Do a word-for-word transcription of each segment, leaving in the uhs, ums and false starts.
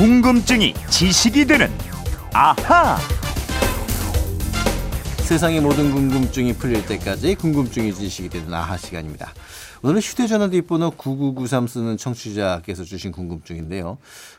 궁금증이 지식이 되는 아하! 세상의 모든 궁금증이 풀릴 때까지 궁금증이 지식이 되는 아하 시간입니다. 오늘은 휴대전화 뒷번호 구구구삼 쓰는 청취자께서 주신 궁금증인데요.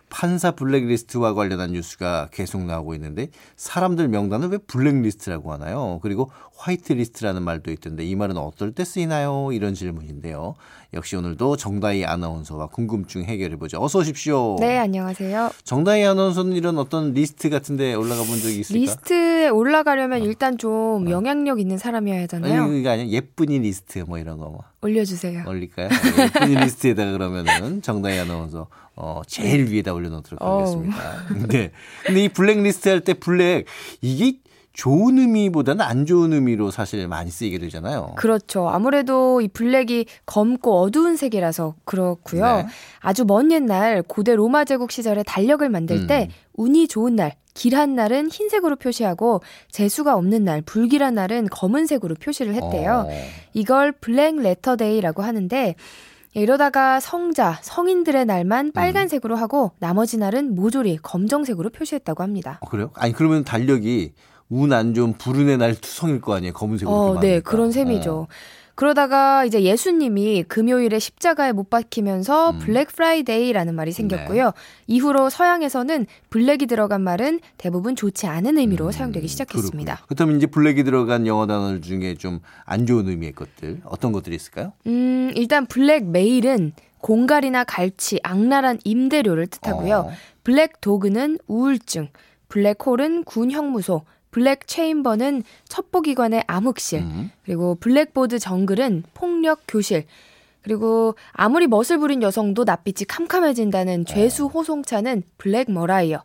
판사 블랙리스트와 관련한 뉴스가 계속 나오고 있는데 사람들 명단을 왜 블랙리스트라고 하나요? 그리고 화이트리스트라는 말도 있던데 이 말은 어떨 때 쓰이나요? 이런 질문인데요. 역시 오늘도 정다희 아나운서와 궁금증 해결해보죠. 어서 오십시오. 네, 안녕하세요. 정다희 아나운서는 이런 어떤 리스트 같은 데 올라가 본 적이 있을까? 리스트에 올라가려면 어. 일단 좀 영향력 있는 사람이어야 하잖아요. 아니, 그러니까 예쁜이 리스트 뭐 이런 거 뭐. 올려주세요. 올릴까요? 예쁜이 리스트에다가 그러면은 정다희 아나운서 어, 제일 위에다 올려놓도록 하겠습니다. 네. 근데 이 블랙리스트 할 때 블랙, 이게 좋은 의미보다는 안 좋은 의미로 사실 많이 쓰이게 되잖아요. 그렇죠. 아무래도 이 블랙이 검고 어두운 색이라서 그렇고요. 네. 아주 먼 옛날 고대 로마 제국 시절에 달력을 만들 때 음. 운이 좋은 날, 길한 날은 흰색으로 표시하고 재수가 없는 날, 불길한 날은 검은색으로 표시를 했대요. 어. 이걸 블랙 레터데이라고 하는데 이러다가 성자, 성인들의 날만 빨간색으로 하고 나머지 날은 모조리 검정색으로 표시했다고 합니다. 어, 그래요? 아니 그러면 달력이 운 안 좋은 불운의 날 투성일 거 아니에요? 검은색으로. 어, 네, 하니까. 그런 셈이죠. 네. 그러다가 이제 예수님이 금요일에 십자가에 못 박히면서 블랙 프라이데이라는 말이 생겼고요. 네. 이후로 서양에서는 블랙이 들어간 말은 대부분 좋지 않은 의미로 음, 사용되기 시작했습니다. 그렇군요. 그렇다면 이제 블랙이 들어간 영어 단어 중에 좀 안 좋은 의미의 것들 어떤 것들이 있을까요? 음, 일단 블랙 메일은 공갈이나 갈치, 악랄한 임대료를 뜻하고요. 어. 블랙 도그는 우울증, 블랙홀은 군 형무소, 블랙 체인버는 첩보기관의 암흑실, 음. 그리고 블랙보드 정글은 폭력 교실, 그리고 아무리 멋을 부린 여성도 낯빛이 캄캄해진다는 죄수 호송차는 블랙 머라이어,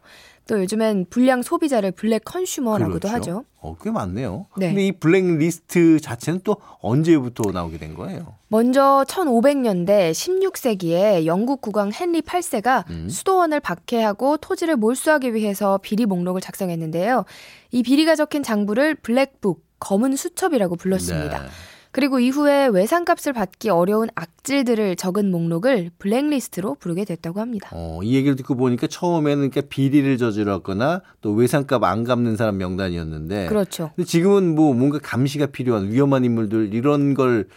또 요즘엔 불량 소비자를 블랙 컨슈머라고도 그렇죠. 하죠. 어, 꽤 많네요. 네. 근데 이 블랙리스트 자체는 또 언제부터 나오게 된 거예요? 먼저 천오백 년대 십육 세기에 영국 국왕 헨리 팔 세가 음. 수도원을 박해하고 토지를 몰수하기 위해서 비리 목록을 작성했는데요. 이 비리가 적힌 장부를 블랙북, 검은 수첩이라고 불렀습니다. 네. 그리고 이후에 외상값을 받기 어려운 악질들을 적은 목록을 블랙리스트로 부르게 됐다고 합니다. 어, 이 얘기를 듣고 보니까 처음에는 그러니까 비리를 저질렀거나 또 외상값 안 갚는 사람 명단이었는데 그렇죠. 근데 지금은 뭐 뭔가 감시가 필요한 위험한 인물들 이런 걸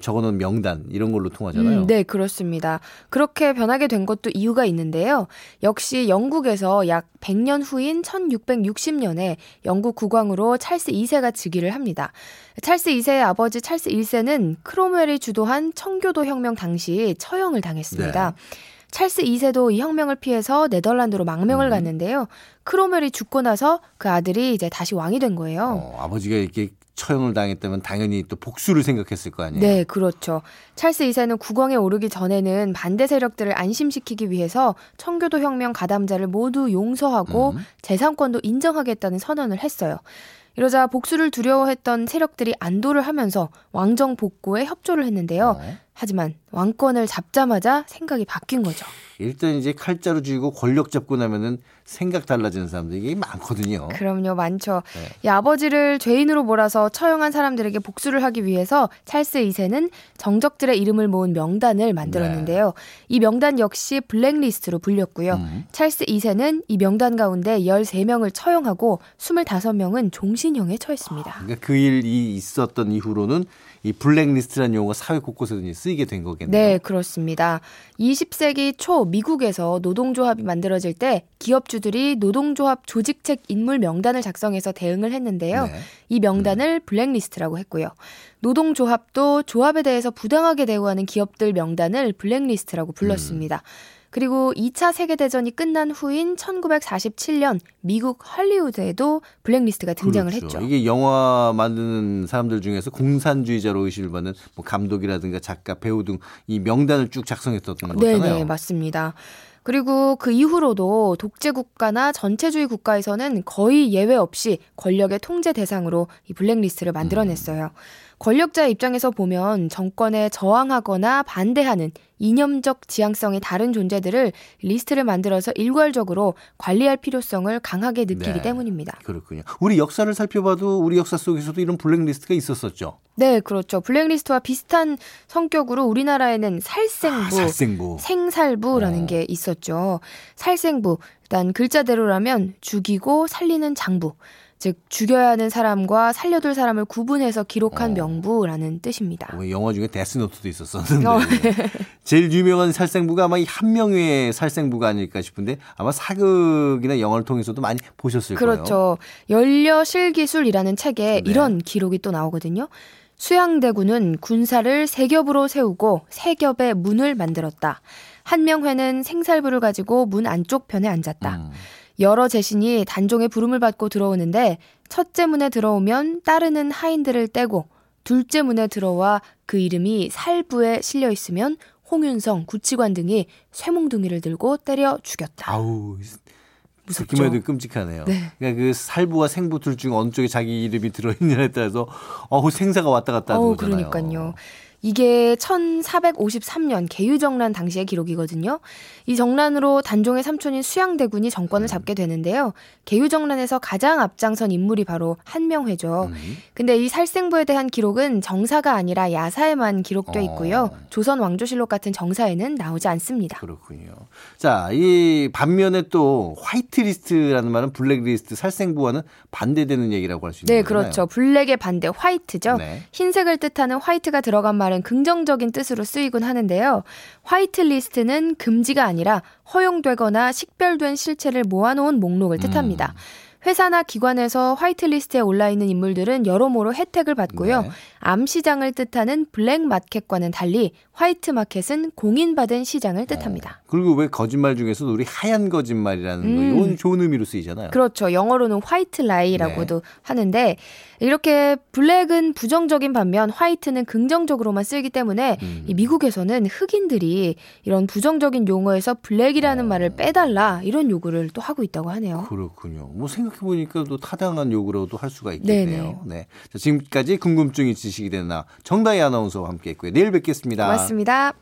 적어놓은 명단 이런 걸로 통하잖아요. 음, 네, 그렇습니다. 그렇게 변하게 된 것도 이유가 있는데요. 역시 영국에서 약 백 년 후인 천육백육십 년에 영국 국왕으로 찰스 이 세가 즉위를 합니다. 찰스 이 세의 아버지 찰스 일 세는 크롬웰이 주도한 청교도 혁명 당시 처형을 당했습니다. 네. 찰스 이 세도 이 혁명을 피해서 네덜란드로 망명을 음. 갔는데요. 크롬웰이 죽고 나서 그 아들이 이제 다시 왕이 된 거예요. 어, 아버지가 이렇게 처형을 당했다면 당연히 또 복수를 생각했을 거 아니에요? 네, 그렇죠. 찰스 이 세는 국왕에 오르기 전에는 반대 세력들을 안심시키기 위해서 청교도 혁명 가담자를 모두 용서하고 음. 재산권도 인정하겠다는 선언을 했어요. 이러자 복수를 두려워했던 세력들이 안도를 하면서 왕정 복구에 협조를 했는데요. 네. 하지만 왕권을 잡자마자 생각이 바뀐 거죠. 일단 이제 칼자루 쥐고 권력 잡고 나면은 생각 달라지는 사람들이 많거든요. 그럼요, 많죠. 네. 이 아버지를 죄인으로 몰아서 처형한 사람들에게 복수를 하기 위해서 찰스 이 세는 정적들의 이름을 모은 명단을 만들었는데요. 네. 이 명단 역시 블랙리스트로 불렸고요. 음. 찰스 이 세는 이 명단 가운데 열세 명을 처형하고 이십오 명은 종신형에 처했습니다. 아, 그러니까 그 일이 있었던 이후로는 이 블랙리스트라는 용어가 사회 곳곳에서 쓰이게 된 거겠네요. 네, 그렇습니다. 이십 세기 초 미국에서 노동조합이 만들어질 때 기업주들이 노동조합 조직책 인물 명단을 작성해서 대응을 했는데요. 네. 이 명단을 블랙리스트라고 했고요. 노동조합도 조합에 대해서 부당하게 대우하는 기업들 명단을 블랙리스트라고 불렀습니다. 음. 그리고 이 차 세계대전이 끝난 후인 천구백사십칠 년 미국 할리우드에도 블랙리스트가 등장을 그렇죠. 했죠. 이게 영화 만드는 사람들 중에서 공산주의자로 의심을 받는 뭐 감독이라든가 작가, 배우 등 이 명단을 쭉 작성했던 거잖아요. 네네, 맞습니다. 그리고 그 이후로도 독재국가나 전체주의 국가에서는 거의 예외 없이 권력의 통제 대상으로 이 블랙리스트를 만들어냈어요. 음. 권력자의 입장에서 보면 정권에 저항하거나 반대하는 이념적 지향성이 다른 존재들을 리스트를 만들어서 일괄적으로 관리할 필요성을 강하게 느끼기 네, 때문입니다. 그렇군요. 우리 역사를 살펴봐도 우리 역사 속에서도 이런 블랙리스트가 있었었죠. 네, 그렇죠. 블랙리스트와 비슷한 성격으로 우리나라에는 살생부, 아, 살생부. 생살부라는 어. 게 있었죠. 살생부, 일단 글자대로라면 죽이고 살리는 장부, 즉 죽여야 하는 사람과 살려둘 사람을 구분해서 기록한 어. 명부라는 뜻입니다. 어, 영화 중에 데스노트도 있었었는데 어. 제일 유명한 살생부가 아마 이 한명회 살생부가 아닐까 싶은데 아마 사극이나 영화를 통해서도 많이 보셨을 그렇죠. 거예요. 그렇죠. 연려실기술이라는 책에 네. 이런 기록이 또 나오거든요. 수양대군은 군사를 세 겹으로 세우고 세 겹의 문을 만들었다. 한명회는 생살부를 가지고 문 안쪽 편에 앉았다. 음. 여러 제신이 단종의 부름을 받고 들어오는데 첫째 문에 들어오면 따르는 하인들을 떼고 둘째 문에 들어와 그 이름이 살부에 실려 있으면 홍윤성, 구치관 등이 쇠몽둥이를 들고 때려 죽였다. 아우. 무섭죠. 듣기만 해도 끔찍하네요. 네. 그러니까 그 살부와 생부 둘 중 어느 쪽에 자기 이름이 들어있느냐에 따라서 어우 생사가 왔다 갔다 하는 어우, 거잖아요. 그러니까요. 이게 천사백오십삼 년 계유정란 당시의 기록이거든요. 이 정란으로 단종의 삼촌인 수양대군이 정권을 음. 잡게 되는데요. 계유정란에서 가장 앞장선 인물이 바로 한명회죠. 음. 근데 이 살생부에 대한 기록은 정사가 아니라 야사에만 기록돼 있고요. 어. 조선왕조실록 같은 정사에는 나오지 않습니다. 그렇군요. 자, 이 반면에 또 화이트리스트라는 말은 블랙리스트, 살생부와는 반대되는 얘기라고 할 수 있는 네, 거잖아요. 네, 그렇죠. 블랙의 반대, 화이트죠. 네. 흰색을 뜻하는 화이트가 들어간 말은 긍정적인 뜻으로 쓰이곤 하는데요. 화이트리스트는 금지가 아니라 허용되거나 식별된 실체를 모아놓은 목록을 뜻합니다. 음. 회사나 기관에서 화이트리스트에 올라있는 인물들은 여러모로 혜택을 받고요. 네. 암시장을 뜻하는 블랙마켓과는 달리 화이트마켓은 공인받은 시장을 뜻합니다. 어. 그리고 왜 거짓말 중에서도 우리 하얀 거짓말이라는 음. 거 이건 좋은 의미로 쓰이잖아요. 그렇죠. 영어로는 화이트 라이라고도 네. 하는데 이렇게 블랙은 부정적인 반면 화이트는 긍정적으로만 쓰이기 때문에 음. 이 미국에서는 흑인들이 이런 부정적인 용어에서 블랙이라는 어. 말을 빼달라 이런 요구를 또 하고 있다고 하네요. 그렇군요. 뭐 생각해보니까 또 타당한 요구로도 할 수가 있겠네요. 네. 자, 지금까지 궁금증이 지식이 되나 정다희 아나운서와 함께했고요. 내일 뵙겠습니다. 고맙습니다.